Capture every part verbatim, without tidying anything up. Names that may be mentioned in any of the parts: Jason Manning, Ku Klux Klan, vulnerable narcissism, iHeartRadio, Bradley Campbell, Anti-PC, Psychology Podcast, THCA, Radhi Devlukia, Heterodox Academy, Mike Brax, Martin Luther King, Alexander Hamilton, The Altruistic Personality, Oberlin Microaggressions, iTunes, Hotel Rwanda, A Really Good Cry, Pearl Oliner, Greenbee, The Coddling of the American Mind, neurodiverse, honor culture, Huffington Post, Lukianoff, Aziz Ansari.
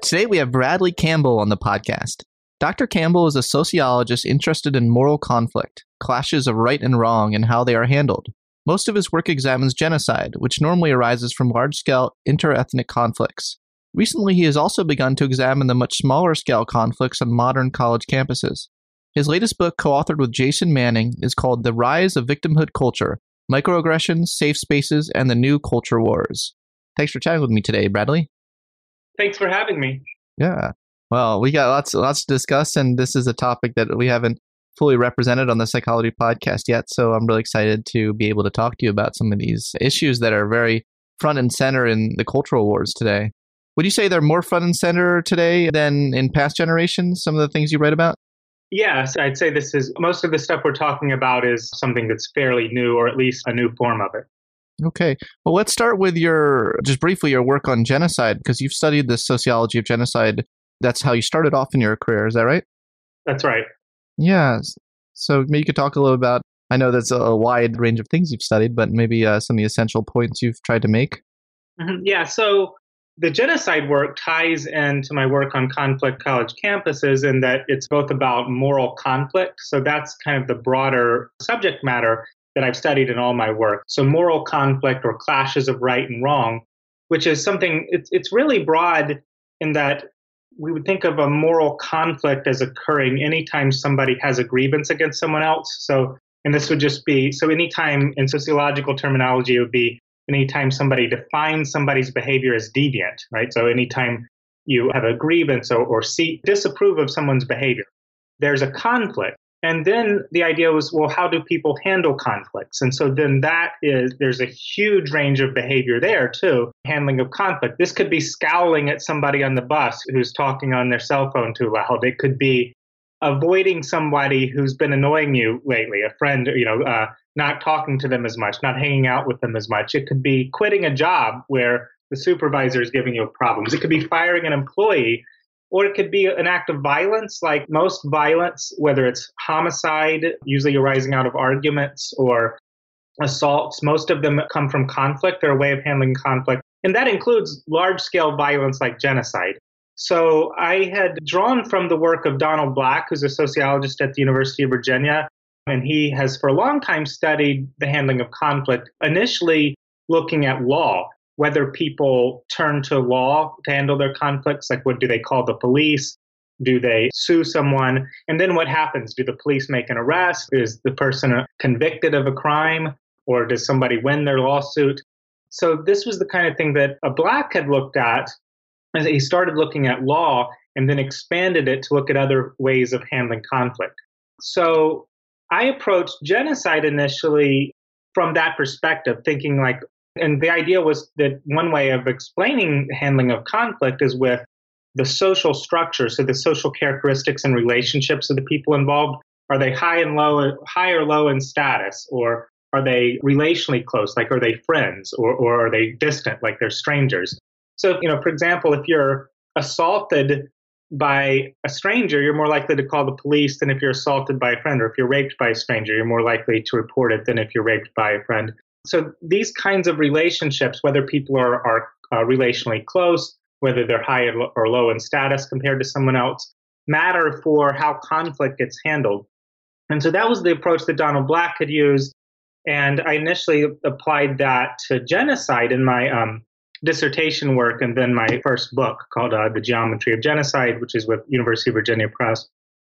Today we have Bradley Campbell on the podcast. Doctor Campbell is a sociologist interested in moral conflict, clashes of right and wrong, and how they are handled. Most of his work examines genocide, which normally arises from large-scale interethnic conflicts. Recently, he has also begun to examine the much smaller-scale conflicts on modern college campuses. His latest book, co-authored with Jason Manning, is called The Rise of Victimhood Culture: Microaggressions, Safe Spaces, and the New Culture Wars. Thanks for chatting with me today, Bradley. Thanks for having me. Yeah. Well, we got lots lots to discuss, and this is a topic that we haven't fully represented on the Psychology Podcast yet, so I'm really excited to be able to talk to you about some of these issues that are very front and center in the cultural wars today. Would you say they're more front and center today than in past generations, some of the things you write about? Yes, I'd say this is most of the stuff we're talking about is something that's fairly new, or at least a new form of it. Okay. Well, let's start with your, just briefly, your work on genocide, because you've studied the sociology of genocide. That's how you started off in your career. Is that right? That's right. Yeah. So maybe you could talk a little about, I know that's a wide range of things you've studied, but maybe uh, some of the essential points you've tried to make. Mm-hmm. Yeah. So the genocide work ties into my work on conflict college campuses in that it's both about moral conflict. So that's kind of the broader subject matter that I've studied in all my work. So moral conflict, or clashes of right and wrong, which is something, it's, it's really broad in that we would think of a moral conflict as occurring anytime somebody has a grievance against someone else. So, and this would just be, so anytime in sociological terminology, it would be anytime somebody defines somebody's behavior as deviant, right? So anytime you have a grievance or, or see, disapprove of someone's behavior, there's a conflict. And then the idea was, well, how do people handle conflicts? And so then that is, there's a huge range of behavior there too, handling of conflict. This could be scowling at somebody on the bus who's talking on their cell phone too loud. It could be avoiding somebody who's been annoying you lately, a friend, you know, uh, not talking to them as much, not hanging out with them as much. It could be quitting a job where the supervisor is giving you problems. It could be firing an employee. Or it could be an act of violence, like most violence, whether it's homicide, usually arising out of arguments, or assaults. Most of them come from conflict. They're a way of handling conflict. And that includes large-scale violence like genocide. So I had drawn from the work of Donald Black, who's a sociologist at the University of Virginia, and he has for a long time studied the handling of conflict, initially looking at law, whether people turn to law to handle their conflicts, like what do they call the police? Do they sue someone? And then what happens? Do the police make an arrest? Is the person convicted of a crime? Or does somebody win their lawsuit? So this was the kind of thing that Black had looked at. He started looking at law and then expanded it to look at other ways of handling conflict. So I approached genocide initially from that perspective, thinking like, and the idea was that one way of explaining handling of conflict is with the social structure, so the social characteristics and relationships of the people involved. Are they high and low, high or low in status, or are they relationally close, like are they friends, or, or are they distant, like they're strangers? So, you know, for example, if you're assaulted by a stranger, you're more likely to call the police than if you're assaulted by a friend, or if you're raped by a stranger, you're more likely to report it than if you're raped by a friend. So these kinds of relationships, whether people are, are uh, relationally close, whether they're high or low in status compared to someone else, matter for how conflict gets handled. And so that was the approach that Donald Black had used. And I initially applied that to genocide in my um, dissertation work and then my first book called uh, The Geometry of Genocide, which is with University of Virginia Press.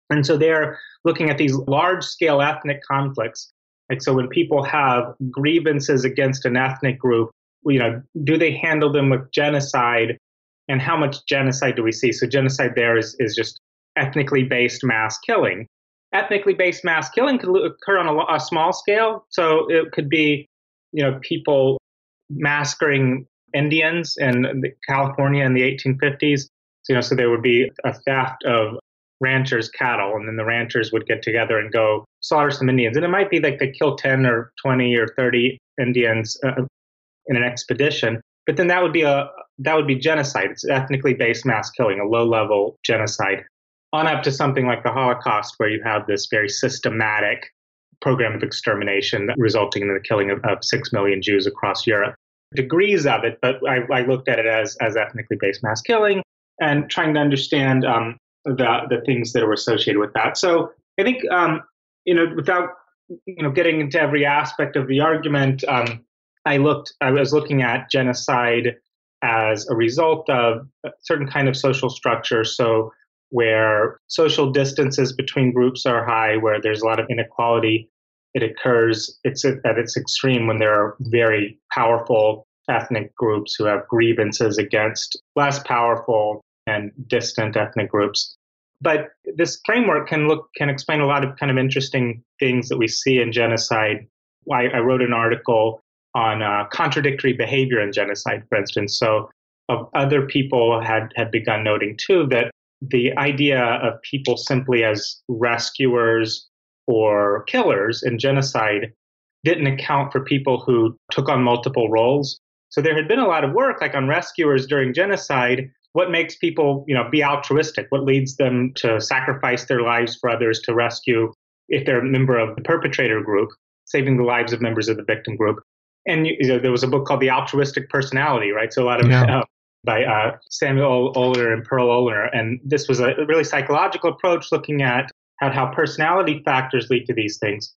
And so they're looking at these large-scale ethnic conflicts. Like, so when people have grievances against an ethnic group, you know, do they handle them with genocide? And how much genocide do we see? So genocide there is, is just ethnically based mass killing. Ethnically based mass killing could occur on a, a small scale. So it could be, you know, people massacring Indians in California in the eighteen fifties. So, you know, so there would be a theft of ranchers' cattle, and then the ranchers would get together and go slaughter some Indians. And it might be like they kill ten or twenty or thirty Indians uh, in an expedition. But then that would be a that would be genocide. It's ethnically based mass killing, a low-level genocide, on up to something like the Holocaust, where you have this very systematic program of extermination resulting in the killing of, of six million Jews across Europe. Degrees of it, but I, I looked at it as as ethnically based mass killing and trying to understand um, the the things that were associated with that. So I think um, you know, without you know getting into every aspect of the argument. Um, I looked. I was looking at genocide as a result of a certain kind of social structure. So where social distances between groups are high, where there's a lot of inequality, it occurs. It's at its extreme when there are very powerful ethnic groups who have grievances against less powerful and distant ethnic groups. But this framework can look can explain a lot of kind of interesting things that we see in genocide. I, I wrote an article on uh, contradictory behavior in genocide, for instance. So uh, other people had, had begun noting, too, that the idea of people simply as rescuers or killers in genocide didn't account for people who took on multiple roles. So there had been a lot of work, like on rescuers during genocide. What makes people, you know, be altruistic? What leads them to sacrifice their lives for others to rescue if they're a member of the perpetrator group, saving the lives of members of the victim group? And you know, there was a book called The Altruistic Personality, right? So a lot of yeah. uh, by uh, Samuel Oliner and Pearl Oliner. And this was a really psychological approach looking at how, how personality factors lead to these things.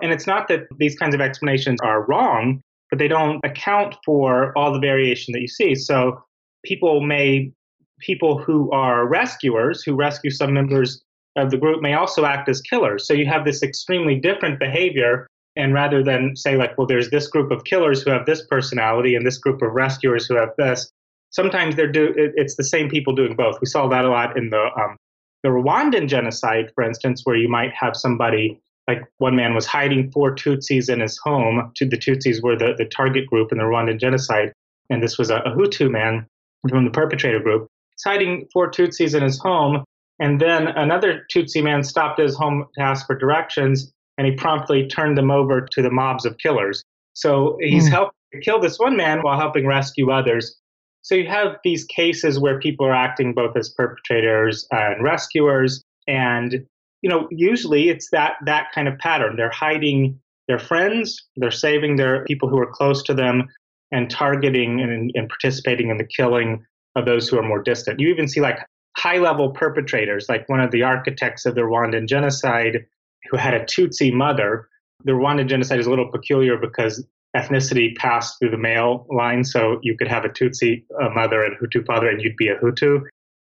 And it's not that these kinds of explanations are wrong, but they don't account for all the variation that you see. So people may, people who are rescuers, who rescue some members of the group, may also act as killers. So you have this extremely different behavior. And rather than say like, well, there's this group of killers who have this personality and this group of rescuers who have this, sometimes they're do it's the same people doing both. We saw that a lot in the um, the Rwandan genocide, for instance, where you might have somebody, like one man was hiding four Tutsis in his home. The Tutsis were the, the target group in the Rwandan genocide. And this was a, a Hutu man from the perpetrator group. He's hiding four Tutsis in his home. And then another Tutsi man stopped at his home to ask for directions. And he promptly turned them over to the mobs of killers. So he's mm. helped kill this one man while helping rescue others. So you have these cases where people are acting both as perpetrators and rescuers. And, you know, usually it's that that kind of pattern. They're hiding their friends, they're saving their people who are close to them, and targeting and, and participating in the killing of those who are more distant. You even see like high-level perpetrators, like one of the architects of the Rwandan genocide, who had a Tutsi mother. The Rwandan genocide is a little peculiar because ethnicity passed through the male line, so you could have a Tutsi uh, mother and Hutu father, and you'd be a Hutu.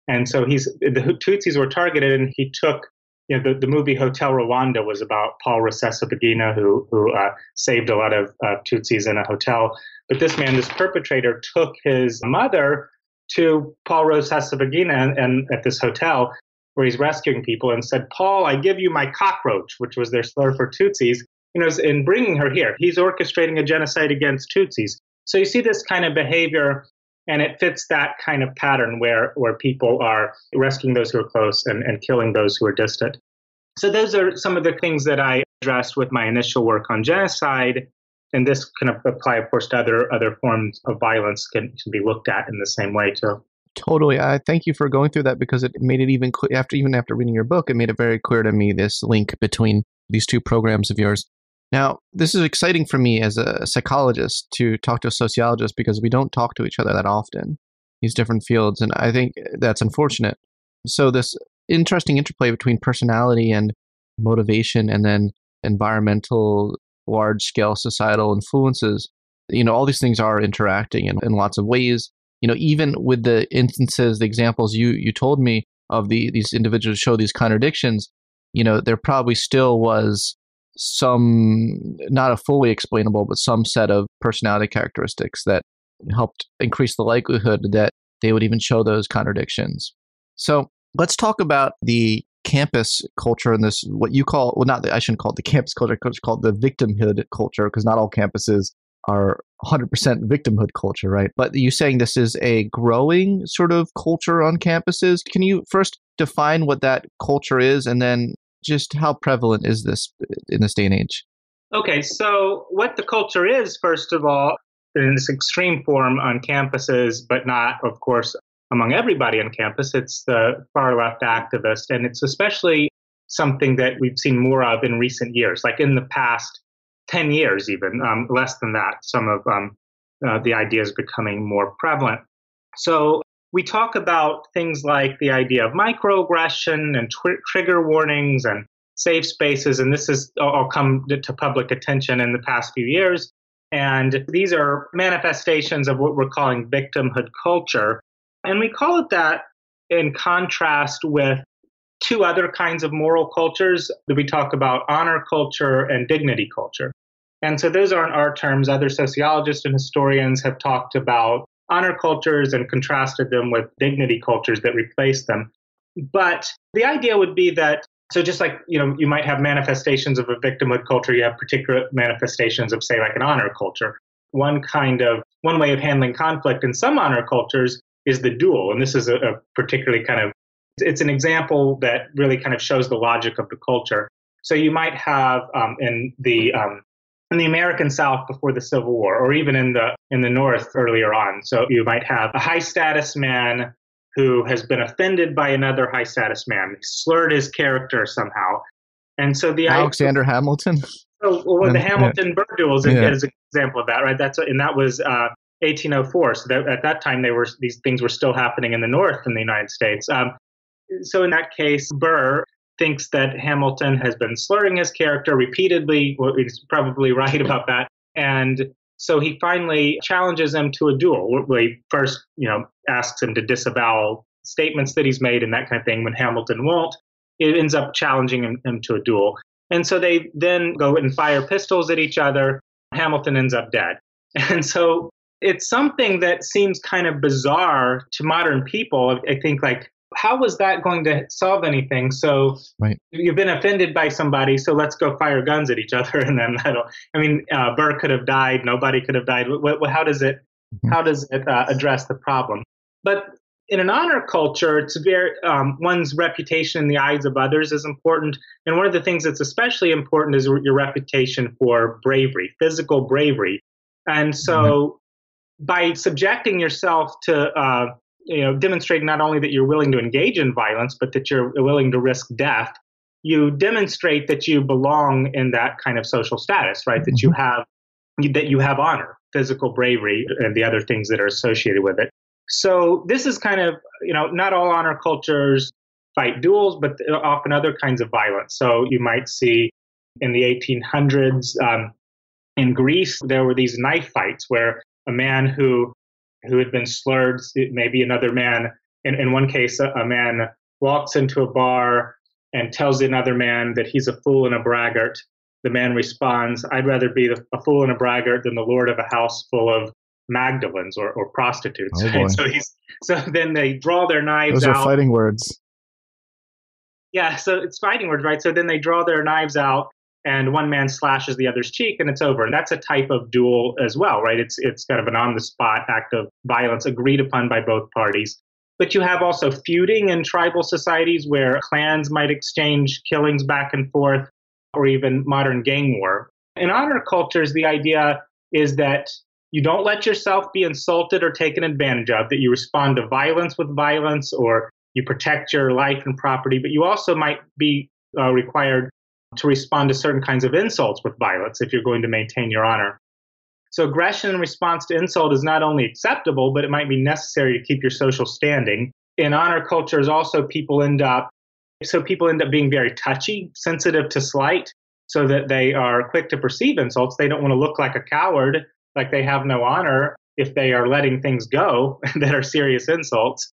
And so he's the Tutsis were targeted, and he took, you know, the, the movie Hotel Rwanda was about Paul Rusesabagina, who who uh, saved a lot of uh, Tutsis in a hotel. But this man, this perpetrator, took his mother to Paul Rusesabagina and, and at this hotel where he's rescuing people, and said, "Paul, I give you my cockroach," which was their slur for Tutsis. You know, in bringing her here, he's orchestrating a genocide against Tutsis. So you see this kind of behavior, and it fits that kind of pattern where, where people are rescuing those who are close and, and killing those who are distant. So those are some of the things that I addressed with my initial work on genocide. And this can apply, of course, to other other forms of violence can, can be looked at in the same way, too. Totally. I thank you for going through that, because it made it even clear, after, even after reading your book, it made it very clear to me this link between these two programs of yours. Now, this is exciting for me as a psychologist to talk to a sociologist, because we don't talk to each other that often, these different fields. And I think that's unfortunate. So this interesting interplay between personality and motivation, and then environmental, large-scale societal influences, you know, all these things are interacting in, in lots of ways. You know, even with the instances, the examples you you told me of the these individuals show these contradictions, you know, there probably still was some, not a fully explainable, but some set of personality characteristics that helped increase the likelihood that they would even show those contradictions. So let's talk about the campus culture and this, what you call, well, not, the, I shouldn't call it the campus culture, it's called the victimhood culture, because not all campuses are one hundred percent victimhood culture, right? But you're saying this is a growing sort of culture on campuses. Can you first define what that culture is, and then just how prevalent is this in this day and age? Okay, so what the culture is, first of all, in this extreme form on campuses, but not, of course, among everybody on campus, it's the far-left activist, and it's especially something that we've seen more of in recent years, like in the past ten years even, um, less than that, some of um, uh, the ideas becoming more prevalent. So we talk about things like the idea of microaggression and tw- trigger warnings and safe spaces, and this is all come to public attention in the past few years. And these are manifestations of what we're calling victimhood culture. And we call it that in contrast with two other kinds of moral cultures that we talk about, honor culture and dignity culture. And so those aren't our terms. Other sociologists and historians have talked about honor cultures and contrasted them with dignity cultures that replace them. But the idea would be that, so just like, you know, you might have manifestations of a victimhood culture, you have particular manifestations of, say, like an honor culture. One kind of, one way of handling conflict in some honor cultures is the duel. And this is a, a particularly kind of, it's an example that really kind of shows the logic of the culture. So you might have um, in the um, in the American South before the Civil War, or even in the in the North earlier on. So you might have a high status man who has been offended by another high status man, he slurred his character somehow, and so the Alexander idea, Hamilton. So well, and, the Hamilton Burr duel is yeah. an example of that, right? That's and that was uh, eighteen oh four. So that, at that time, they were these things were still happening in the North in the United States. Um, So in that case, Burr thinks that Hamilton has been slurring his character repeatedly. Well, he's probably right about that. And so he finally challenges him to a duel, where he first, you know, asks him to disavow statements that he's made and that kind of thing. When Hamilton won't, it ends up challenging him, him to a duel. And so they then go and fire pistols at each other. Hamilton ends up dead. And so it's something that seems kind of bizarre to modern people. I think like, how was that going to solve anything? So right. You've been offended by somebody, so let's go fire guns at each other, and then that'll. I mean, uh, Burr could have died. Nobody could have died. What, what, how does it? Mm-hmm. How does it uh, address the problem? But in an honor culture, it's very um, one's reputation in the eyes of others is important, and one of the things that's especially important is your reputation for bravery, physical bravery, and so mm-hmm. by subjecting yourself to. Uh, you know, demonstrate not only that you're willing to engage in violence, but that you're willing to risk death, you demonstrate that you belong in that kind of social status, right? Mm-hmm. That you have, that you have honor, physical bravery, and the other things that are associated with it. So this is kind of, you know, not all honor cultures fight duels, but often other kinds of violence. So you might see in the eighteen hundreds um, in Greece, there were these knife fights where a man who who had been slurred, maybe another man, in, in one case, a, a man walks into a bar and tells another man that he's a fool and a braggart. The man responds, "I'd rather be a fool and a braggart than the lord of a house full of Magdalens or, or prostitutes." Oh, right? So he's, so then they draw their knives out. Those are fighting words. Yeah, so it's fighting words, right? So then they draw their knives out, and one man slashes the other's cheek, and it's over. And that's a type of duel as well, right? It's it's kind of an on-the-spot act of violence agreed upon by both parties. But you have also feuding in tribal societies where clans might exchange killings back and forth, or even modern gang war. In honor cultures, the idea is that you don't let yourself be insulted or taken advantage of, that you respond to violence with violence, or you protect your life and property, but you also might be uh, required to respond to certain kinds of insults with violence if you're going to maintain your honor. So aggression in response to insult is not only acceptable, but it might be necessary to keep your social standing. In honor cultures, also people end up, so people end up being very touchy, sensitive to slight, so that they are quick to perceive insults. They don't want to look like a coward, like they have no honor if they are letting things go that are serious insults.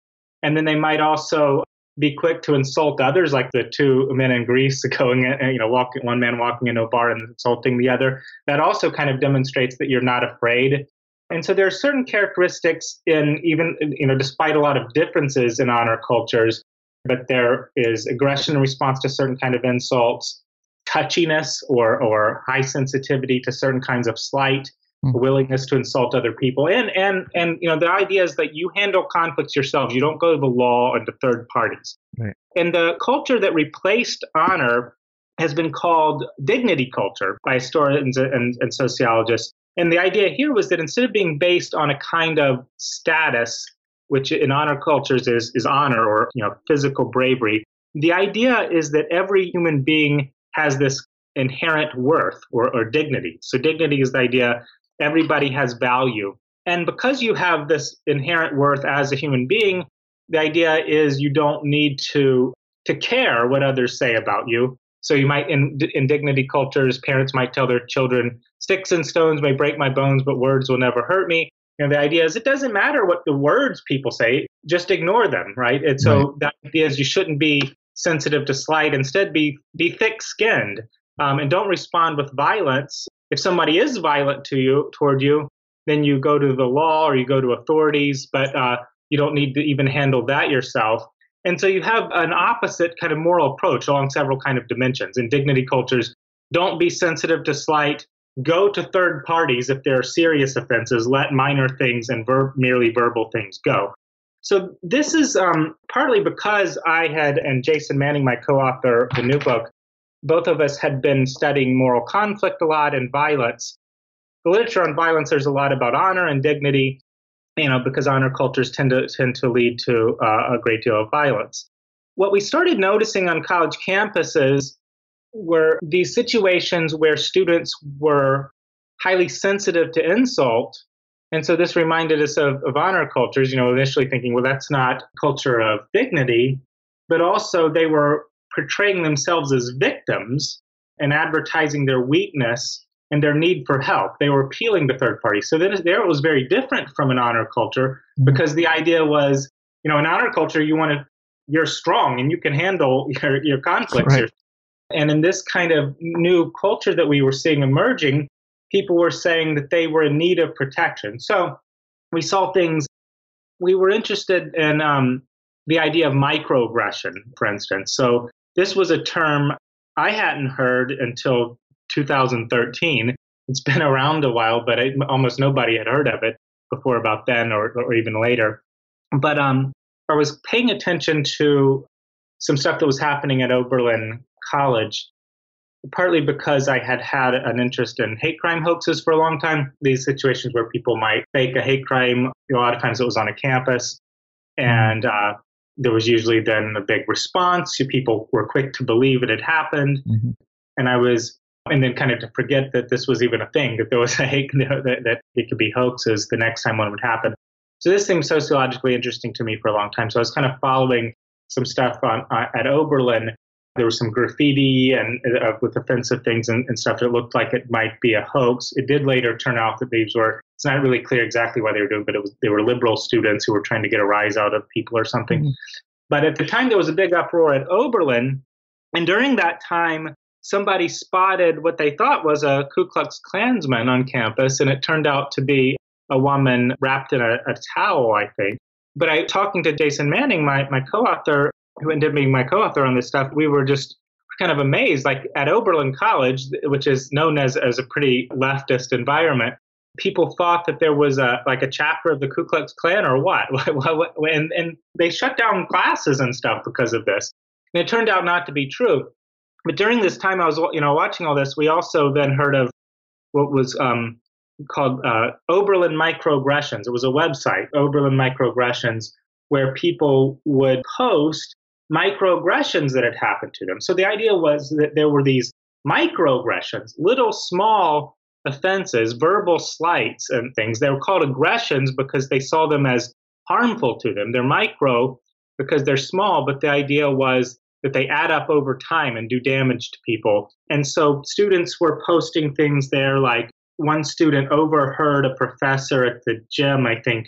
And then they might also be quick to insult others, like the two men in Greece going, you know, walking, one man walking into a bar and insulting the other. That also kind of demonstrates that you're not afraid. And so there are certain characteristics in even, you know, despite a lot of differences in honor cultures, but there is aggression in response to certain kind of insults, touchiness or or high sensitivity to certain kinds of slight, mm-hmm. willingness to insult other people. And, and, and, you know, the idea is that you handle conflicts yourselves. You don't go to the law or to third parties. Right. And the culture that replaced honor has been called dignity culture by historians and, and sociologists. And the idea here was that instead of being based on a kind of status, which in honor cultures is, is honor or, you know, physical bravery, the idea is that every human being has this inherent worth or, or dignity. So dignity is the idea everybody has value. And because you have this inherent worth as a human being, the idea is you don't need to to care what others say about you. So you might, in, in dignity cultures, parents might tell their children, "Sticks and stones may break my bones, but words will never hurt me." And the idea is it doesn't matter what the words people say, just ignore them, right? And so right. the idea is you shouldn't be sensitive to slight. Instead, be be thick-skinned um, and don't respond with violence. If somebody is violent to you, toward you, then you go to the law or you go to authorities, but uh, you don't need to even handle that yourself. And so you have an opposite kind of moral approach along several kind of dimensions. In dignity cultures, don't be sensitive to slight. Go to third parties if there are serious offenses. Let minor things and ver- merely verbal things go. So this is um, partly because I had, and Jason Manning, my co-author of the new book, both of us had been studying moral conflict a lot and violence. The literature on violence, there's a lot about honor and dignity, you know, because honor cultures tend to tend to lead to uh, a great deal of violence. What we started noticing on college campuses were these situations where students were highly sensitive to insult. And so this reminded us of, of honor cultures, you know, initially thinking, well, that's not culture of dignity, but also they were portraying themselves as victims and advertising their weakness and their need for help. They were appealing to third parties. So then there it was very different from an honor culture, because the idea was, you know, in honor culture, you want to, you're strong and you can handle your, your conflicts. Right. And in this kind of new culture that we were seeing emerging, people were saying that they were in need of protection. So we saw things, we were interested in um, the idea of microaggression, for instance. So this was a term I hadn't heard until two thousand thirteen. It's been around a while, but it, almost nobody had heard of it before about then or, or even later. But um, I was paying attention to some stuff that was happening at Oberlin College, partly because I had had an interest in hate crime hoaxes for a long time. These situations where people might fake a hate crime, a lot of times it was on a campus, and uh, there was usually then a big response. People were quick to believe it had happened, mm-hmm. and I was, and then kind of to forget that this was even a thing, that there was a hate, that, that it could be hoaxes the next time one would happen. So this seemed sociologically interesting to me for a long time. So I was kind of following some stuff on, uh, at Oberlin. There was some graffiti and uh, with offensive things and, and stuff that looked like it might be a hoax. It did later turn out that these were, it's not really clear exactly what they were doing, but it was, they were liberal students who were trying to get a rise out of people or something. Mm-hmm. But at the time, there was a big uproar at Oberlin. And during that time, somebody spotted what they thought was a Ku Klux Klansman on campus. And it turned out to be a woman wrapped in a, a towel, I think. But I, talking to Jason Manning, my, my co-author, who ended up being my co-author on this stuff, we were just kind of amazed. Like at Oberlin College, which is known as, as a pretty leftist environment, people thought that there was a like a chapter of the Ku Klux Klan or what. and, and they shut down classes and stuff because of this. And it turned out not to be true. But during this time I was you know watching all this, we also then heard of what was um, called uh, Oberlin Microaggressions. It was a website, Oberlin Microaggressions, where people would post microaggressions that had happened to them. So the idea was that there were these microaggressions, little small offenses, verbal slights and things. They were called aggressions because they saw them as harmful to them. They're micro because they're small, but the idea was that they add up over time and do damage to people. And so students were posting things there, like one student overheard a professor at the gym, I think,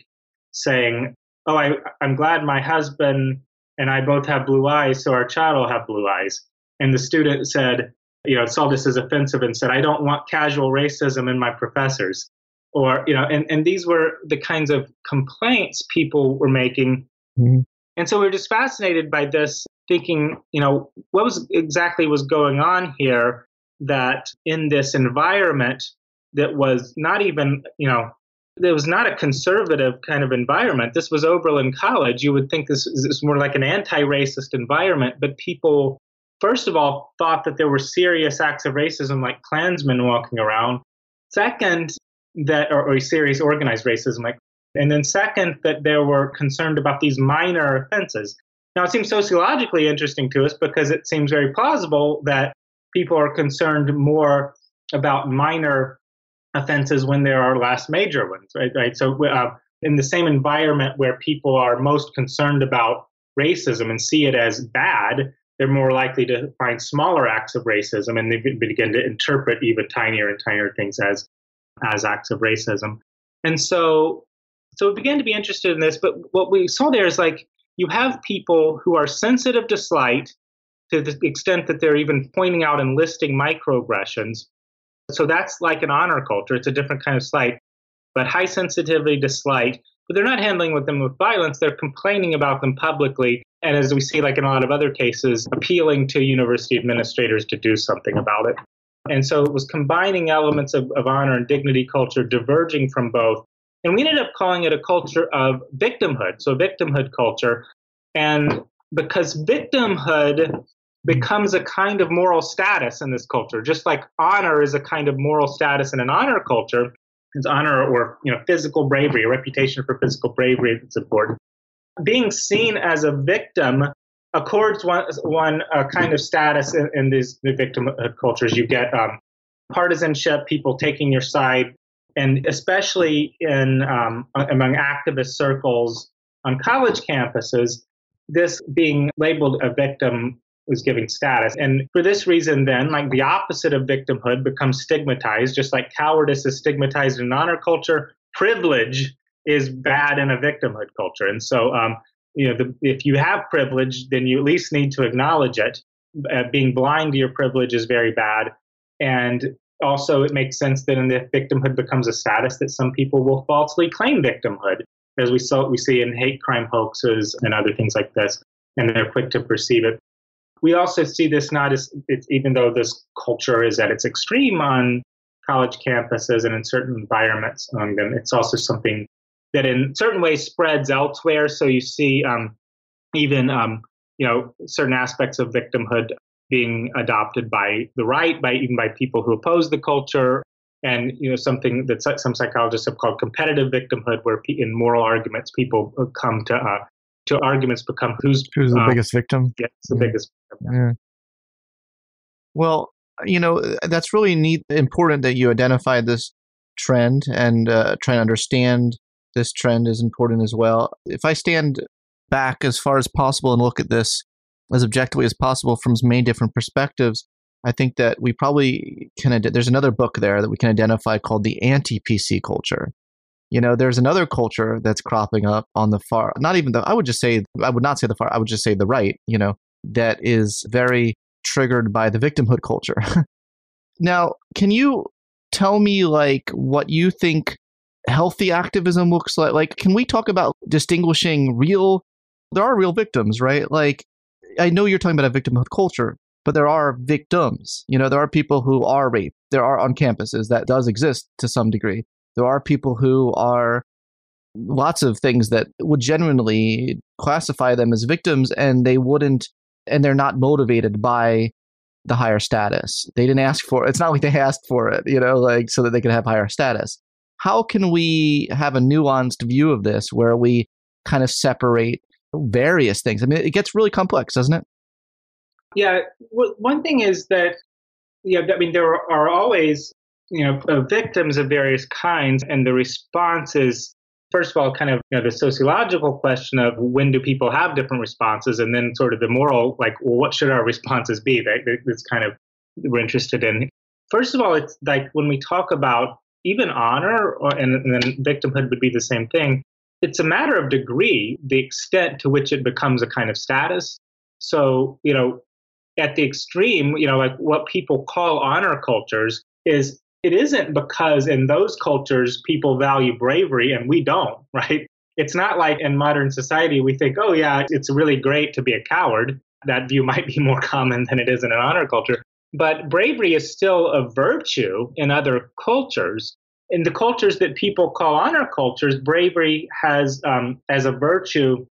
saying, oh, I, I'm glad my husband and I both have blue eyes, so our child will have blue eyes. And the student said, you know, saw this as offensive and said, I don't want casual racism in my professors. Or, you know, and, and these were the kinds of complaints people were making. Mm-hmm. And so we were just fascinated by this, thinking, you know, what was exactly was going on here that in this environment that was not even, you know, there was not a conservative kind of environment. This was Oberlin College. You would think this is more like an anti-racist environment, but people, first of all, thought that there were serious acts of racism like Klansmen walking around. Second, that, or, or serious organized racism. like, And then second, that they were concerned about these minor offenses. Now, it seems sociologically interesting to us because it seems very plausible that people are concerned more about minor offenses when there are less major ones, right? right? So uh, in the same environment where people are most concerned about racism and see it as bad, they're more likely to find smaller acts of racism, and they begin to interpret even tinier and tinier things as as acts of racism. And so, so we began to be interested in this, but what we saw there is like, you have people who are sensitive to slight to the extent that they're even pointing out and listing microaggressions. So that's like an honor culture. It's a different kind of slight, but high sensitivity to slight. But they're not handling with them with violence. They're complaining about them publicly. And as we see, like in a lot of other cases, appealing to university administrators to do something about it. And so it was combining elements of, of honor and dignity culture, diverging from both. And we ended up calling it a culture of victimhood. So victimhood culture. And because victimhood becomes a kind of moral status in this culture, just like honor is a kind of moral status in an honor culture. It's honor or, you know, physical bravery, a reputation for physical bravery that's important. Being seen as a victim accords one, one a kind of status in, in these the victimhood cultures. You get um, partisanship, people taking your side, and especially in um, among activist circles on college campuses, this being labeled a victim was giving status. And for this reason, then, like the opposite of victimhood becomes stigmatized, just like cowardice is stigmatized in honor culture, privilege is bad in a victimhood culture. And so, um, you know, the, if you have privilege, then you at least need to acknowledge it. Uh, being blind to your privilege is very bad. And also, it makes sense that in the victimhood becomes a status that some people will falsely claim victimhood, as we saw, we see in hate crime hoaxes and other things like this, and they're quick to perceive it. We also see this not as, it's, even though this culture is at its extreme on college campuses and in certain environments among them, it's also something that in certain ways spreads elsewhere. So you see um, even, um, you know, certain aspects of victimhood being adopted by the right, by even by people who oppose the culture. And, you know, something that some psychologists have called competitive victimhood, where in moral arguments, people come to uh, to arguments become who's, who's the um, biggest victim. Yeah, it's the yeah. biggest victim. Yeah. Well, you know, that's really neat, important that you identified this trend and uh, try to understand this trend is important as well. If I stand back as far as possible and look at this as objectively as possible from as many different perspectives, I think that we probably can, there's another book there that we can identify called the anti-P C culture. You know, there's another culture that's cropping up on the far, not even though I would just say, I would not say the far, I would just say the right, you know, that is very triggered by the victimhood culture. Now, can you tell me like what you think healthy activism looks like? Like, can we talk about distinguishing real, there are real victims, right? Like, I know you're talking about a victimhood culture, but there are victims. You know, there are people who are raped. There are on campuses that does exist to some degree. There are people who are lots of things that would genuinely classify them as victims, and they wouldn't, and they're not motivated by the higher status. They didn't ask for it. It's not like they asked for it, you know, like so that they could have higher status. How can we have a nuanced view of this where we kind of separate various things? I mean, it gets really complex, doesn't it? Yeah. W- one thing is that, yeah, I mean, there are always, you know, victims of various kinds, and the response is, first of all, kind of, you know, the sociological question of when do people have different responses, and then sort of the moral, like, well, what should our responses be? That, that's kind of we're interested in. First of all, it's like when we talk about even honor, or and, and then victimhood would be the same thing. It's a matter of degree, the extent to which it becomes a kind of status. So, you know, at the extreme, you know, like what people call honor cultures is, it isn't because in those cultures people value bravery and we don't, right? It's not like in modern society we think, oh yeah, it's really great to be a coward. That view might be more common than it is in an honor culture. But bravery is still a virtue in other cultures. In the cultures that people call honor cultures, bravery has, um, as a virtue,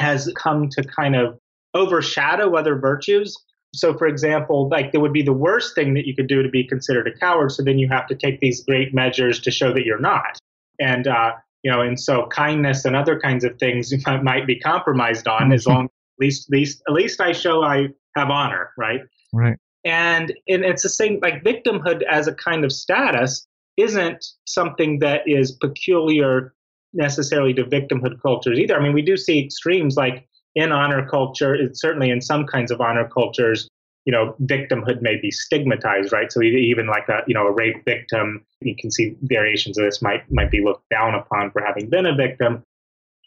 has come to kind of overshadow other virtues. So, for example, like there would be the worst thing that you could do to be considered a coward. So then you have to take these great measures to show that you're not. And, uh, you know, and so kindness and other kinds of things might be compromised on, mm-hmm. as long as at least, least, at least I show I have honor, right? Right. And, and it's the same, like victimhood as a kind of status isn't something that is peculiar necessarily to victimhood cultures either. I mean, we do see extremes like, in honor culture, it's certainly in some kinds of honor cultures, you know, victimhood may be stigmatized, right? So even like a, you know, a rape victim, you can see variations of this might might be looked down upon for having been a victim.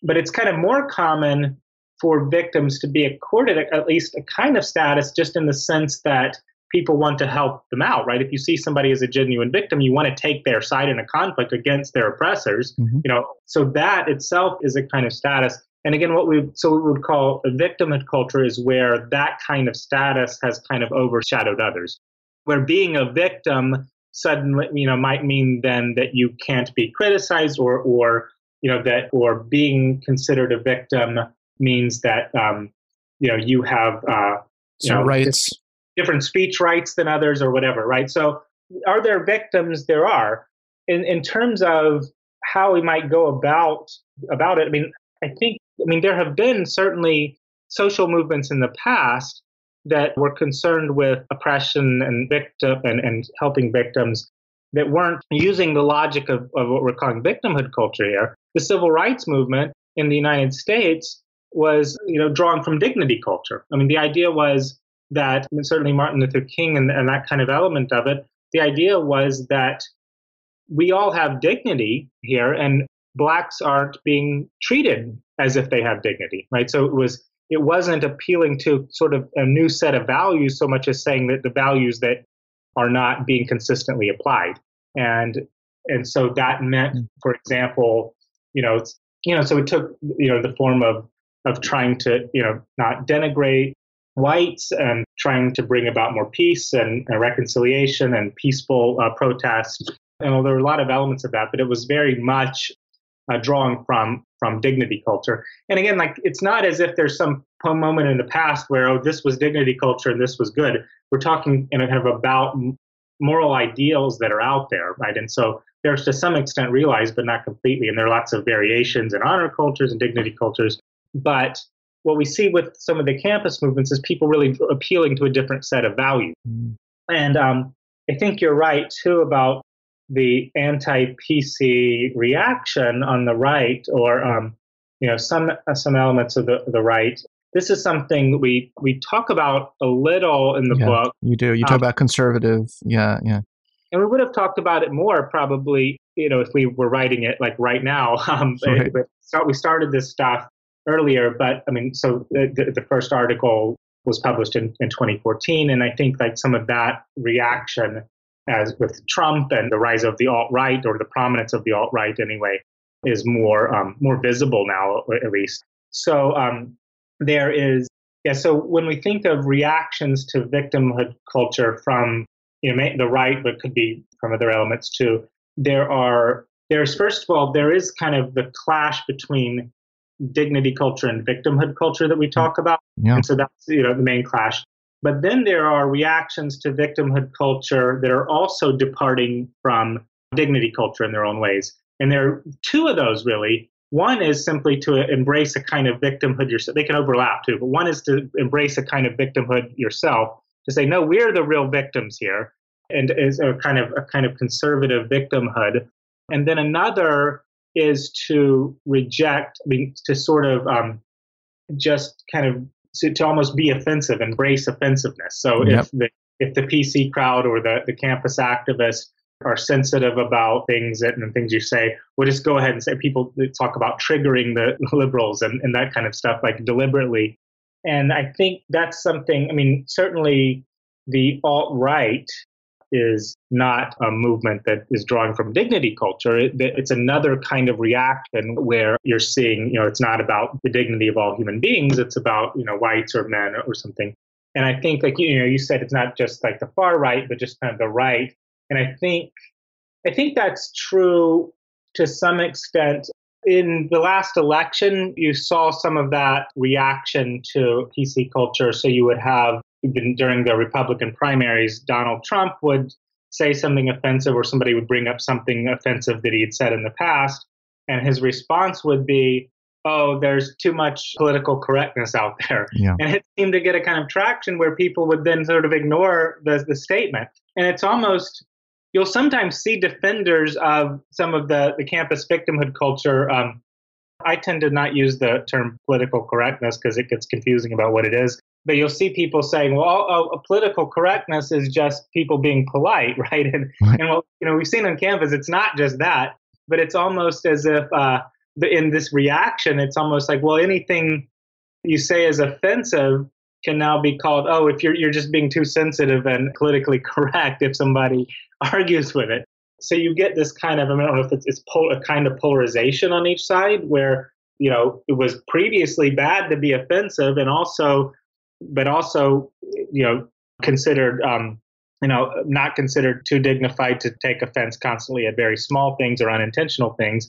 But it's kind of more common for victims to be accorded at least a kind of status, just in the sense that people want to help them out, right? If you see somebody as a genuine victim, you want to take their side in a conflict against their oppressors, mm-hmm. you know, so that itself is a kind of status. And again, what we so we would call a victimhood culture is where that kind of status has kind of overshadowed others, where being a victim suddenly, you know, might mean then that you can't be criticized, or or you know that or being considered a victim means that um, you know you have uh, you so know, rights, different speech rights than others, or whatever, right? So, are there victims? There are. In in terms of how we might go about about it, I mean, I think. I mean, there have been certainly social movements in the past that were concerned with oppression and victim and, and helping victims that weren't using the logic of, of what we're calling victimhood culture here. The civil rights movement in the United States was, you know, drawn from dignity culture. I mean, the idea was that, and certainly Martin Luther King and, and that kind of element of it, the idea was that we all have dignity here and Blacks aren't being treated as if they have dignity, right? So it was, it wasn't appealing to sort of a new set of values so much as saying that the values that are not being consistently applied, and and so that meant, for example, you know, it's, you know, so it took, you know, the form of of trying to, you know, not denigrate whites and trying to bring about more peace and, and reconciliation and peaceful uh, protest, and well, there were a lot of elements of that, but it was very much Uh, drawing from from dignity culture. And again, like it's not as if there's some moment in the past where, oh, this was dignity culture and this was good. We're talking in a kind of about moral ideals that are out there, right? And so there's to some extent realized, but not completely. And there are lots of variations in honor cultures and dignity cultures. But what we see with some of the campus movements is people really appealing to a different set of values. Mm. And um, I think you're right, too, about the anti-P C reaction on the right, or um, you know, some uh, some elements of the, the right. This is something we we talk about a little in the yeah, book. You do. You um, talk about conservative. Yeah, yeah. And we would have talked about it more probably, you know, if we were writing it like right now. Um, right. But so we started this stuff earlier, but I mean, so the, the first article was published in, in twenty fourteen, and I think like some of that reaction, as with Trump and the rise of the alt-right, or the prominence of the alt-right anyway, is more um, more visible now, at least. So um, there is, yeah, so when we think of reactions to victimhood culture from, you know, the right, but could be from other elements too, there are, there's, first of all, there is kind of the clash between dignity culture and victimhood culture that we talk about. Yeah. And so that's, you know, the main clash. But then there are reactions to victimhood culture that are also departing from dignity culture in their own ways. And there are two of those, really. One is simply to embrace a kind of victimhood yourself. They can overlap too, but one is to embrace a kind of victimhood yourself, to say, no, we're the real victims here, and is a kind of a kind of conservative victimhood. And then another is to reject, I mean, to sort of um, just kind of To, to almost be offensive, embrace offensiveness. So yep. if the if the P C crowd or the, the campus activists are sensitive about things that, and things you say, we'll just go ahead and say, people talk about triggering the liberals and, and that kind of stuff, like deliberately. And I think that's something, I mean, certainly the alt-right is not a movement that is drawing from dignity culture. It, it's another kind of reaction where you're seeing, you know, it's not about the dignity of all human beings. It's about, you know, whites or men or something. And I think, like, you know, you said it's not just like the far right, but just kind of the right. And I think, I think that's true to some extent. In the last election, you saw some of that reaction to P C culture. So you would have, during the Republican primaries, Donald Trump would say something offensive, or somebody would bring up something offensive that he had said in the past. And his response would be, oh, there's too much political correctness out there. Yeah. And it seemed to get a kind of traction where people would then sort of ignore the, the statement. And it's almost, you'll sometimes see defenders of some of the, the campus victimhood culture. Um, I tend to not use the term political correctness because it gets confusing about what it is. But you'll see people saying, well, oh, oh, political correctness is just people being polite, right? And, right. and well, you know, we've seen on campus, it's not just that, but it's almost as if uh, the, in this reaction, it's almost like, well, anything you say is offensive can now be called, oh, if you're you're just being too sensitive and politically correct if somebody argues with it. So you get this kind of, I don't know if it's, it's pol- a kind of polarization on each side where, you know, it was previously bad to be offensive and also... but also, you know, considered, um, you know, not considered too dignified to take offense constantly at very small things or unintentional things.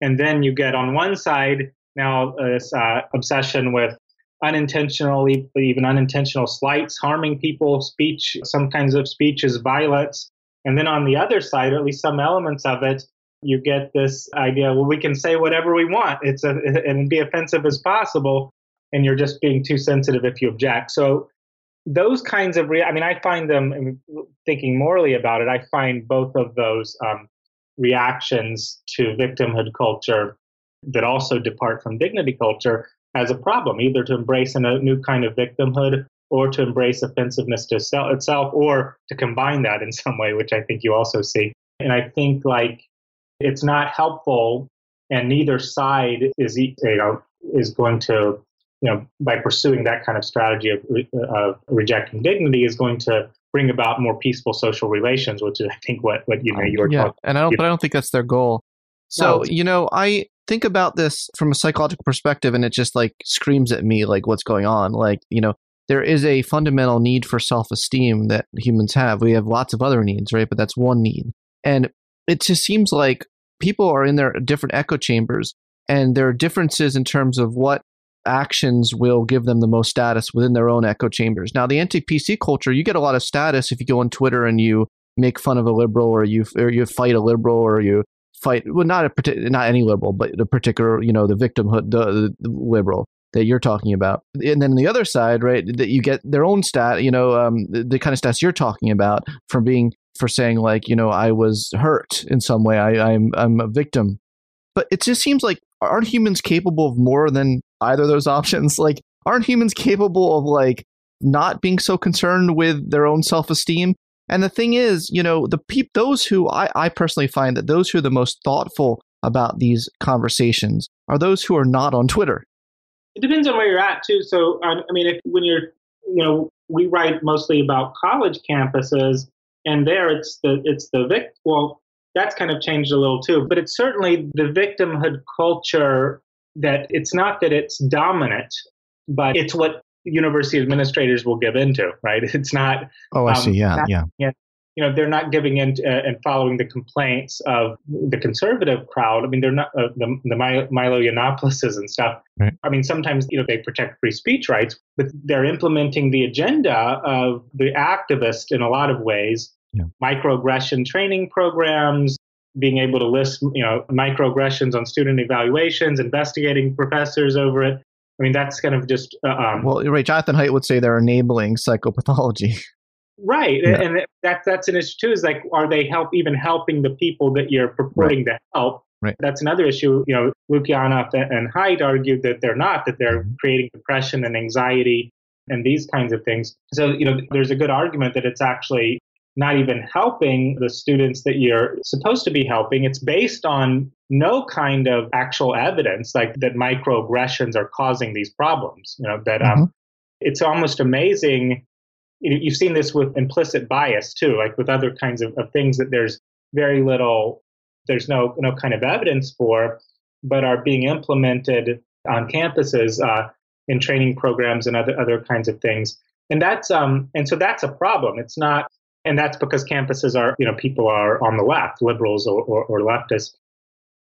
And then you get on one side now this uh, obsession with unintentionally, even unintentional slights, harming people, speech, some kinds of speech is violence. And then on the other side, or at least some elements of it, you get this idea, well, we can say whatever we want. It's a, and be offensive as possible. And you're just being too sensitive if you object. So those kinds of, rea- I mean, I find them, I mean, thinking morally about it, I find both of those um, reactions to victimhood culture that also depart from dignity culture as a problem, either to embrace a new kind of victimhood or to embrace offensiveness to itself, or to combine that in some way, which I think you also see. And I think, like, it's not helpful, and neither side is, you know, is going to, you know, by pursuing that kind of strategy of, re- of rejecting dignity is going to bring about more peaceful social relations, which is, I think, what, what you know, you were yeah. talking about. And I don't, but I don't think that's their goal. So, no. you know, I think about this from a psychological perspective, and it just like screams at me, like, what's going on? Like, you know, there is a fundamental need for self-esteem that humans have. We have lots of other needs, right? But that's one need. And it just seems like people are in their different echo chambers, and there are differences in terms of what actions will give them the most status within their own echo chambers. Now, the anti-P C culture, you get a lot of status if you go on Twitter and you make fun of a liberal, or you or you fight a liberal, or you fight well not a partic- not any liberal, but the particular, you know, the victimhood the, the liberal that you're talking about. And then the other side, right, that you get their own stat, you know, um, the, the kind of stats you're talking about from being for saying like, you know, I was hurt in some way. I, I'm I'm a victim. But it just seems like, aren't humans capable of more than either of those options? Like, aren't humans capable of like not being so concerned with their own self-esteem? And the thing is, you know, the peop- those who I, I personally find that those who are the most thoughtful about these conversations are those who are not on Twitter. It depends on where you're at, too. So, I mean, if when you're, you know, we write mostly about college campuses, and there it's the it's the victim. Well, that's kind of changed a little, too. But it's certainly the victimhood culture that it's not that it's dominant, but it's what university administrators will give into, right? It's not. Oh, I um, see. Yeah, not, yeah. yeah. You know, they're not giving in to, uh, and following the complaints of the conservative crowd. I mean, they're not uh, the, the Milo Yiannopoulos and stuff. Right. I mean, sometimes, you know, they protect free speech rights, but they're implementing the agenda of the activists in a lot of ways. Yeah. Microaggression training programs, being able to list, you know, microaggressions on student evaluations, investigating professors over it. I mean, that's kind of just... Uh, um, well, right. Jonathan Haidt would say they're enabling psychopathology. Right. Yeah. And that, that's an issue, too, is like, are they help even helping the people that you're purporting right. to help? Right. That's another issue. You know, Lukianoff and Haidt argued that they're not, that they're mm-hmm. creating depression and anxiety and these kinds of things. So, you know, there's a good argument that it's actually not even helping the students that you're supposed to be helping. It's based on no kind of actual evidence, like that microaggressions are causing these problems. You know, that mm-hmm. um, it's almost amazing. You've seen this with implicit bias, too, like with other kinds of, of things that there's very little, there's no no kind of evidence for, but are being implemented on campuses uh, in training programs and other, other kinds of things. And that's um and so that's a problem. It's not, and that's because campuses are, you know, people are on the left, liberals or, or, or leftists.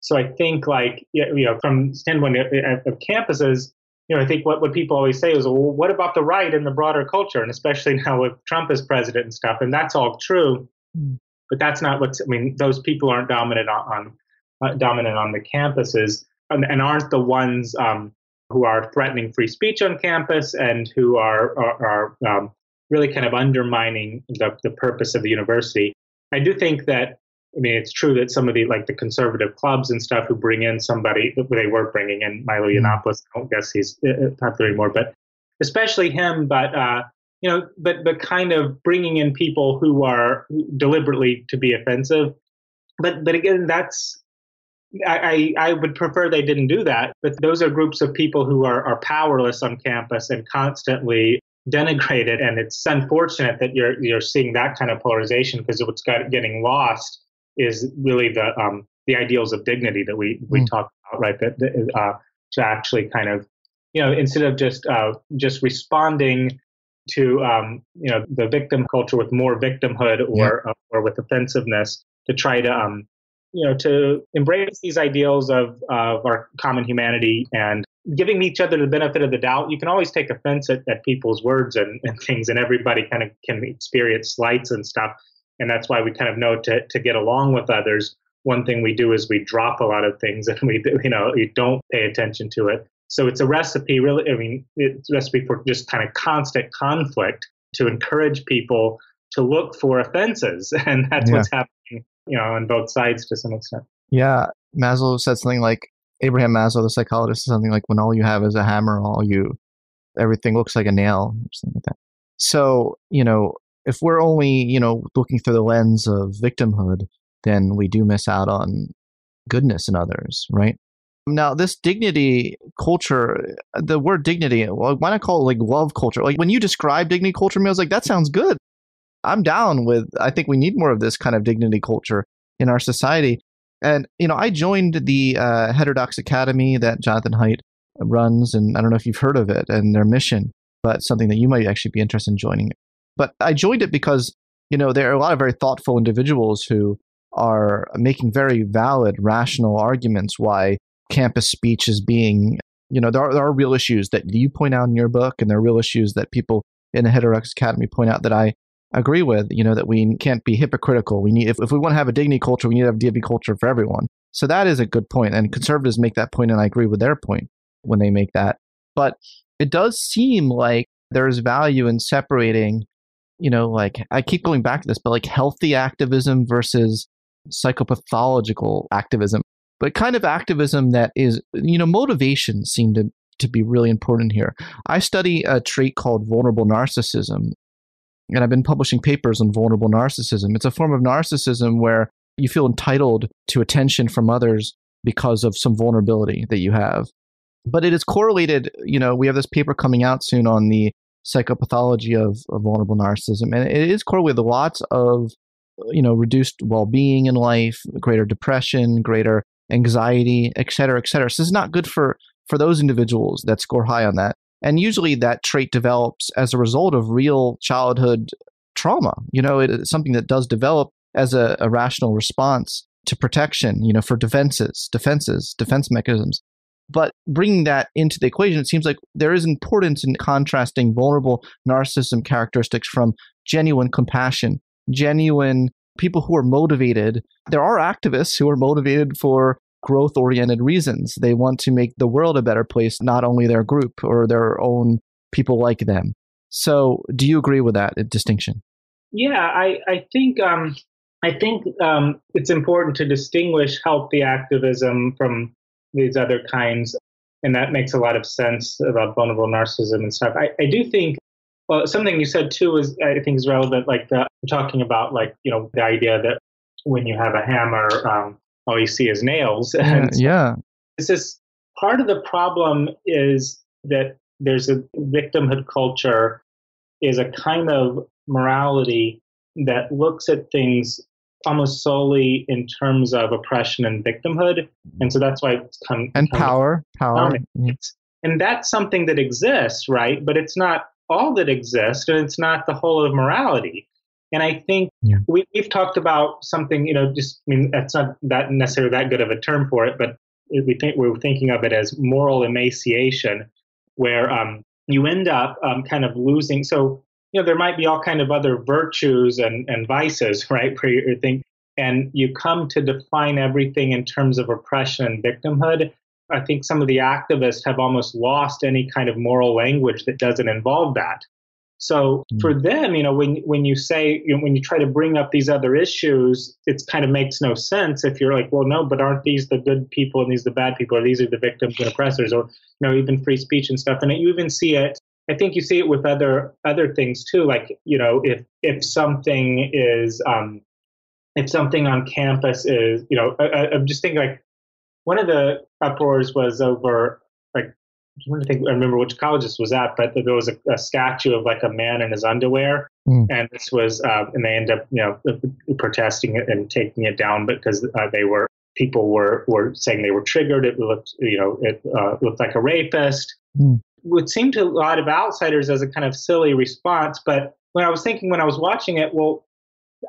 So I think, like, you know, from the standpoint of campuses, you know, I think what, what people always say is, well, what about the right and the broader culture? And especially now with Trump as president and stuff. And that's all true. But that's not what's, I mean, those people aren't dominant on, on uh, dominant on the campuses and, and aren't the ones um, who are threatening free speech on campus and who are, are, are um, really kind of undermining the, the purpose of the university. I do think that, I mean, it's true that some of the, like the conservative clubs and stuff who bring in somebody, they were bringing in Milo Yiannopoulos. I don't guess he's popular anymore, but especially him, but, uh, you know, but, but kind of bringing in people who are deliberately to be offensive. But, but again, that's, I, I would prefer they didn't do that. But those are groups of people who are, are powerless on campus and constantly denigrated. And it's unfortunate that you're, you're seeing that kind of polarization, because what's got getting lost is really the um, the ideals of dignity that we we mm. talk about, right? That, that uh, to actually kind of, you know, instead of just uh, just responding to um, you know, the victim culture with more victimhood or yeah. uh, or with offensiveness, to try to um, you know, to embrace these ideals of of our common humanity and giving each other the benefit of the doubt. You can always take offense at, at people's words and, and things, and everybody kind of can experience slights and stuff. And that's why we kind of know to, to get along with others. One thing we do is we drop a lot of things, and we, you know, we don't pay attention to it. So it's a recipe, really. I mean, it's a recipe for just kind of constant conflict to encourage people to look for offenses, and that's yeah. what's happening, you know, on both sides to some extent. Yeah, Maslow said something like, Abraham Maslow, the psychologist, said something like, "When all you have is a hammer, all you, everything looks like a nail," or something like that. So, you know, if we're only, you know, looking through the lens of victimhood, then we do miss out on goodness in others, right? Now, this dignity culture, the word dignity, why not call it like love culture? Like when you describe dignity culture, I was like, that sounds good. I'm down with, I think we need more of this kind of dignity culture in our society. And, you know, I joined the uh, Heterodox Academy that Jonathan Haidt runs, and I don't know if you've heard of it and their mission, but something that you might actually be interested in joining. But I joined it because, you know, there are a lot of very thoughtful individuals who are making very valid, rational arguments why campus speech is being, you know, there are, there are real issues that you point out in your book, and there are real issues that people in the Heterodox Academy point out that I agree with, you know, that we can't be hypocritical. We need, if, if we want to have a dignity culture, we need to have a dignity culture for everyone. So that is a good point. And conservatives make that point, and I agree with their point when they make that. But it does seem like there's value in separating you know, like I keep going back to this, but like healthy activism versus psychopathological activism, but kind of activism that is, you know, motivations seem to, to be really important here. I study a trait called vulnerable narcissism, and I've been publishing papers on vulnerable narcissism. It's a form of narcissism where you feel entitled to attention from others because of some vulnerability that you have. But it is correlated, you know, we have this paper coming out soon on the psychopathology of, of vulnerable narcissism. And it is correlated with lots of, you know, reduced well-being in life, greater depression, greater anxiety, et cetera, et cetera. So it's not good for, for those individuals that score high on that. And usually that trait develops as a result of real childhood trauma. You know, it, it's something that does develop as a, a rational response to protection, you know, for defenses, defenses, defense mechanisms. But bringing that into the equation, it seems like there is importance in contrasting vulnerable narcissism characteristics from genuine compassion, genuine people who are motivated. There are activists who are motivated for growth-oriented reasons. They want to make the world a better place, not only their group or their own people like them. So do you agree with that distinction? Yeah, I, I think... Um... I think um, it's important to distinguish healthy activism from these other kinds, and that makes a lot of sense about vulnerable narcissism and stuff. I, I do think, well, something you said too is I think is relevant, like the, talking about like you know the idea that when you have a hammer, um, all you see is nails. And yeah, yeah. It's just part of the problem is that there's a victimhood culture is a kind of morality that looks at things almost solely in terms of oppression and victimhood. And so that's why it's come... And come power, power. It's, and that's something that exists, right? But it's not all that exists, and it's not the whole of morality. And I think yeah. we, we've talked about something, you know, just, I mean, that's not that necessarily that good of a term for it, but we think, we're thinking of it as moral emaciation, where um, you end up um, kind of losing... So, you know, there might be all kind of other virtues and, and vices, right, where you think, and you come to define everything in terms of oppression and victimhood. I think some of the activists have almost lost any kind of moral language that doesn't involve that. So mm-hmm. for them, you know, when when you say, you know, when you try to bring up these other issues, it kind of makes no sense if you're like, well, no, but aren't these the good people and these the bad people, or these are the victims and oppressors, or, you know, even free speech and stuff. And you even see it. I think you see it with other other things too, like, you know, if if something is um, if something on campus is, you know, I, I'm just thinking like one of the uproars was over like I don't think I remember which college this was at, but there was a, a statue of like a man in his underwear, mm. and this was uh, and they end up you know protesting it and taking it down because uh, they were people were were saying they were triggered. It looked you know it uh, looked like a rapist. Mm. Would seem to a lot of outsiders as a kind of silly response. But when I was thinking, when I was watching it, well,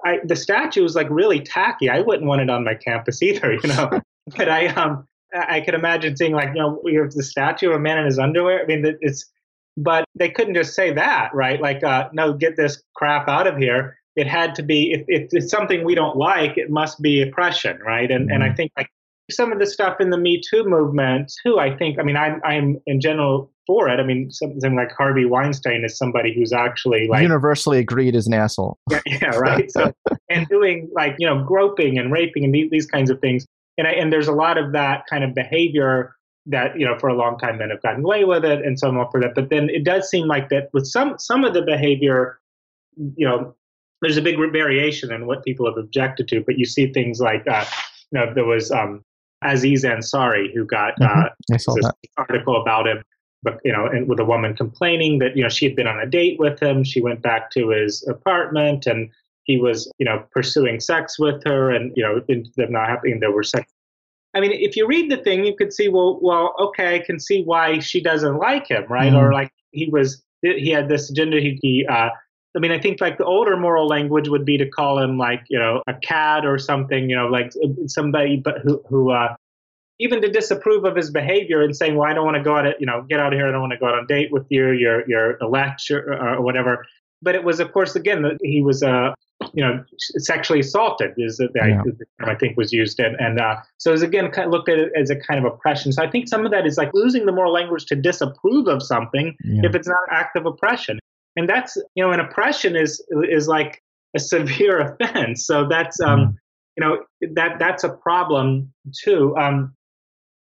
I, the statue was like really tacky. I wouldn't want it on my campus either, you know, but I, um, I could imagine seeing like, you know, we have the statue of a man in his underwear. I mean, it's, but they couldn't just say that, right? Like, uh, no, get this crap out of here. It had to be, if, if it's something we don't like, it must be oppression. Right. And, mm-hmm. and I think like some of the stuff in the Me Too movement too, I think, I mean, I'm, I'm in general, for it. I mean, something like Harvey Weinstein is somebody who's actually like... Universally agreed is an asshole. Yeah, yeah, right. So, and doing like, you know, groping and raping and these, these kinds of things. And I, and there's a lot of that kind of behavior that, you know, for a long time men have gotten away with it and so on for that. But then it does seem like that with some, some of the behavior, you know, there's a big variation in what people have objected to. But you see things like, uh, you know, there was um, Aziz Ansari who got mm-hmm. uh, this article about him. But, you know, and with a woman complaining that, you know, she had been on a date with him. She went back to his apartment and he was, you know, pursuing sex with her and, you know, them not happening. There were sex. I mean, if you read the thing, you could see, well, well, OK, I can see why she doesn't like him. Right. Mm-hmm. Or like he was he had this gender. He, he uh, I mean, I think like the older moral language would be to call him like, you know, a cad or something, you know, like somebody but who who uh even to disapprove of his behavior and saying, well, I don't want to go out, you know, get out of here. I don't want to go out on a date with you. You're, you're a lecturer or whatever. But it was, of course, again, he was, uh, you know, sexually assaulted is the yeah. I, I think was used. And, and uh, so it was, again, kind of looked at it as a kind of oppression. So I think some of that is like losing the moral language to disapprove of something yeah. if it's not an act of oppression. And that's, you know, an oppression is is like a severe offense. So that's, um, you know, that that's a problem too. Um,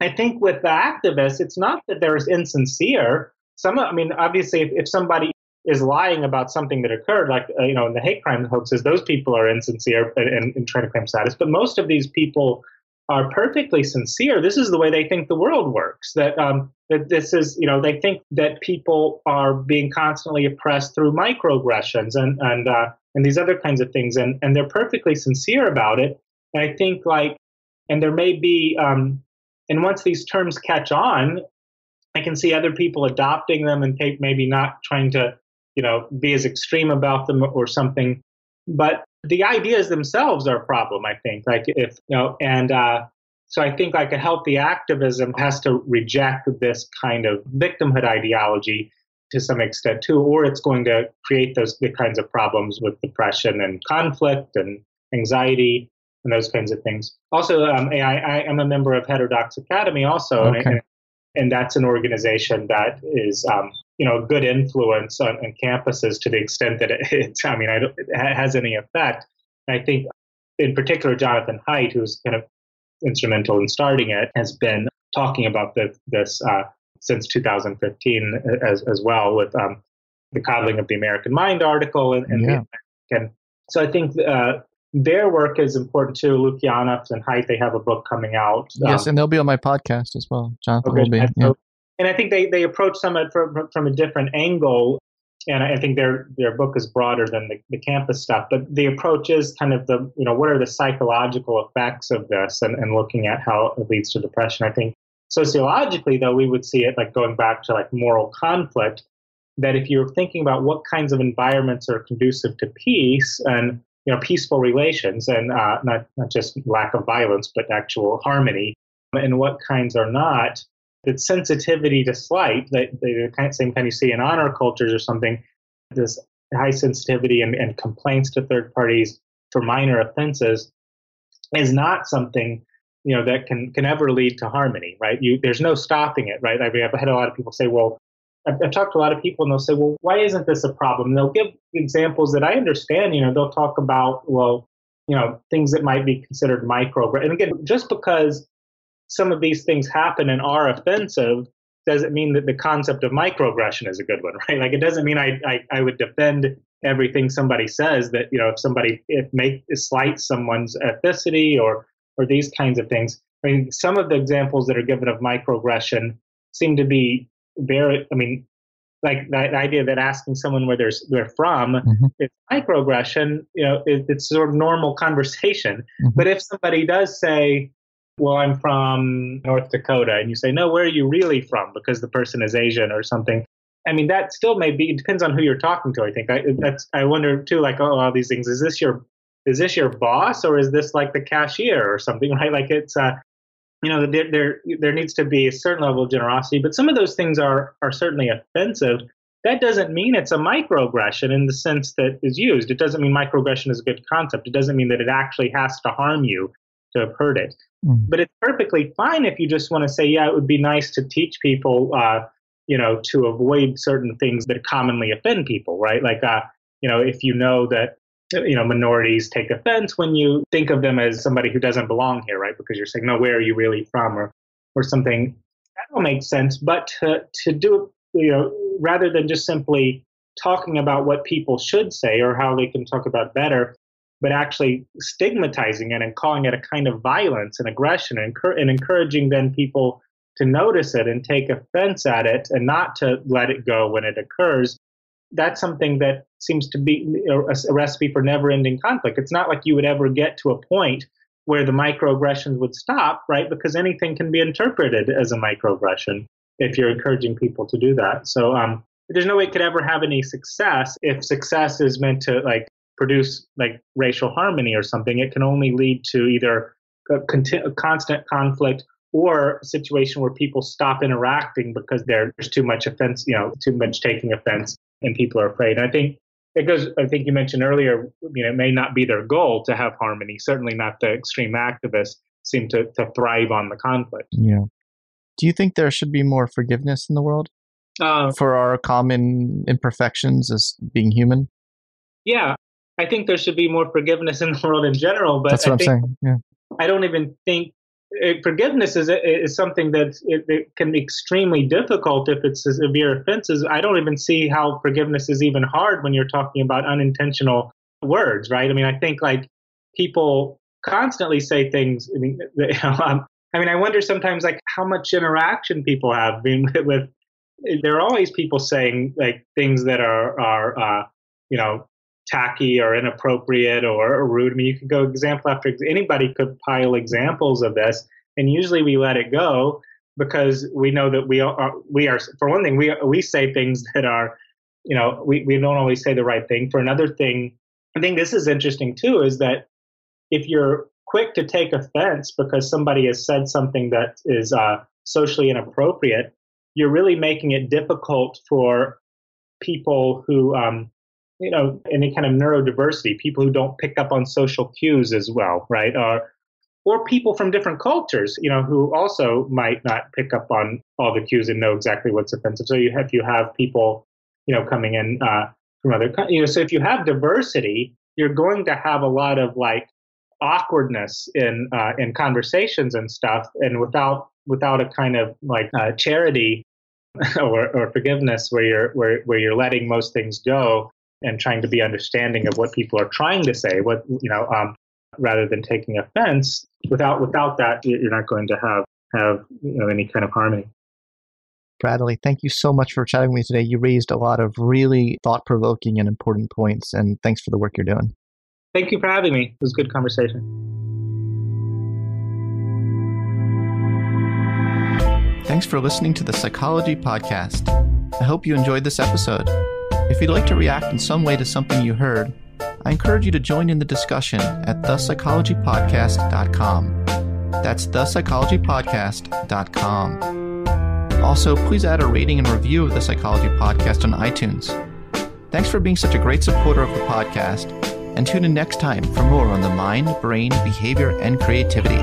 I think with the activists, it's not that they're insincere. Some, I mean, obviously, if, if somebody is lying about something that occurred, like, uh, you know, in the hate crime hoaxes, those people are insincere and, and, and trying to claim status. But most of these people are perfectly sincere. This is the way they think the world works, that um, that this is, you know, they think that people are being constantly oppressed through microaggressions and and uh, and these other kinds of things. And, and they're perfectly sincere about it. And I think like, and there may be, um, and once these terms catch on, I can see other people adopting them and maybe not trying to, you know, be as extreme about them or something. But the ideas themselves are a problem, I think. Like if, you know, and uh, so I think like a healthy activism has to reject this kind of victimhood ideology to some extent too, or it's going to create those the kinds of problems with depression and conflict and anxiety and those kinds of things. Also, um, I, I am a member of Heterodox Academy also. Okay. And, and that's an organization that is, um, you know, a good influence on, on campuses to the extent that it, it's, I mean, I don't, it has any effect. And I think in particular, Jonathan Haidt, who's kind of instrumental in starting it, has been talking about the, this uh, since two thousand fifteen as, as well with um, The Coddling of the American Mind article. And, and, yeah. the, and so I think uh, their work is important too. Lukianoff and Haidt, they have a book coming out. Yes, um, and they'll be on my podcast as well. Jonathan okay, will be. And, yeah. so, and I think they, they approach some from, from a different angle, and I think their their book is broader than the, the campus stuff. But the approach is kind of the, you know, what are the psychological effects of this, and, and looking at how it leads to depression. I think sociologically, though, we would see it like going back to like moral conflict, that if you're thinking about what kinds of environments are conducive to peace and, you know, peaceful relations and uh, not, not just lack of violence, but actual harmony, and what kinds are not, that sensitivity to slight, that the kind of same kind you see in honor cultures or something, this high sensitivity and, and complaints to third parties for minor offenses is not something, you know, that can, can ever lead to harmony, right? You, there's no stopping it, right? I mean, I've had a lot of people say, well, I've, I've talked to a lot of people and they'll say, well, why isn't this a problem? And they'll give examples that I understand, you know, they'll talk about, well, you know, things that might be considered micro. And again, just because some of these things happen and are offensive doesn't mean that the concept of microaggression is a good one, right? Like it doesn't mean I, I, I would defend everything somebody says that, you know, if somebody if make slights someone's ethnicity or, or these kinds of things. I mean, some of the examples that are given of microaggression seem to be very, I mean, like the idea that asking someone where they're, they're from, mm-hmm. it's microaggression, you know, it, it's sort of normal conversation. Mm-hmm. But if somebody does say, well, I'm from North Dakota, and you say, no, where are you really from? Because the person is Asian or something. I mean, that still may be, it depends on who you're talking to, I think. I, that's, I wonder too, like, oh, all these things, is this your, is this your boss or is this like the cashier or something, right? Like it's, uh, you know, there, there, there needs to be a certain level of generosity, but some of those things are, are certainly offensive. That doesn't mean it's a microaggression in the sense that is used. It doesn't mean microaggression is a good concept. It doesn't mean that it actually has to harm you to have heard it. But it's perfectly fine if you just want to say, yeah, it would be nice to teach people, uh, you know, to avoid certain things that commonly offend people, right? Like, uh, you know, if you know that, you know, minorities take offense when you think of them as somebody who doesn't belong here, right? Because you're saying, no, where are you really from or, or something. That will make sense. But to, to do, you know, rather than just simply talking about what people should say or how they can talk about better, but actually stigmatizing it and calling it a kind of violence and aggression and, encur- and encouraging then people to notice it and take offense at it and not to let it go when it occurs, that's something that seems to be a, a recipe for never-ending conflict. It's not like you would ever get to a point where the microaggressions would stop, right? Because anything can be interpreted as a microaggression if you're encouraging people to do that. So um, there's no way it could ever have any success if success is meant to, like, produce like racial harmony or something. It can only lead to either a, conti- a constant conflict or a situation where people stop interacting because there's too much offense, you know, too much taking offense and people are afraid. And I think it goes, I think you mentioned earlier, you know, it may not be their goal to have harmony. Certainly not the extreme activists seem to, to thrive on the conflict. Yeah. Do you think there should be more forgiveness in the world? Uh, for our common imperfections as being human? Yeah, I think there should be more forgiveness in the world in general. But that's what I I'm think, saying. Yeah. I don't even think uh, forgiveness is is something that it, it can be extremely difficult if it's severe offenses. I don't even see how forgiveness is even hard when you're talking about unintentional words, right? I mean, I think like people constantly say things. I mean, they, um, I mean, I wonder sometimes like how much interaction people have. I mean, with there are always people saying like things that are are uh, you know tacky or inappropriate or, or rude. I mean, you could go example after anybody could pile examples of this, and usually we let it go because we know that we are we are for one thing we we say things that are you know we we don't always say the right thing. For another thing, I think this is interesting too is that if you're quick to take offense because somebody has said something that is uh, socially inappropriate, you're really making it difficult for people who, um, you know, any kind of neurodiversity, people who don't pick up on social cues as well, right? Or, or people from different cultures, you know, who also might not pick up on all the cues and know exactly what's offensive. So you have, you have people, you know, coming in uh, from other countries. You know, so if you have diversity, you're going to have a lot of like awkwardness in uh, in conversations and stuff, and without without a kind of like uh, charity or, or forgiveness where you're where where you're letting most things go and trying to be understanding of what people are trying to say, what you know, um, rather than taking offense. Without without that, you're not going to have have you know any kind of harmony. Bradley, thank you so much for chatting with me today. You raised a lot of really thought provoking and important points, and thanks for the work you're doing. Thank you for having me. It was a good conversation. Thanks for listening to the Psychology Podcast. I hope you enjoyed this episode. If you'd like to react in some way to something you heard, I encourage you to join in the discussion at the psychology podcast dot com. That's the psychology podcast dot com. Also, please add a rating and review of the Psychology Podcast on iTunes. Thanks for being such a great supporter of the podcast. And tune in next time for more on the mind, brain, behavior, and creativity.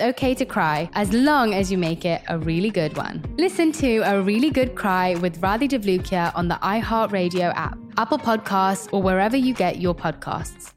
okay to cry as long as you make it a really good one. Listen to A Really Good Cry with Radhi Devlukia on the iHeartRadio app, Apple Podcasts, or wherever you get your podcasts.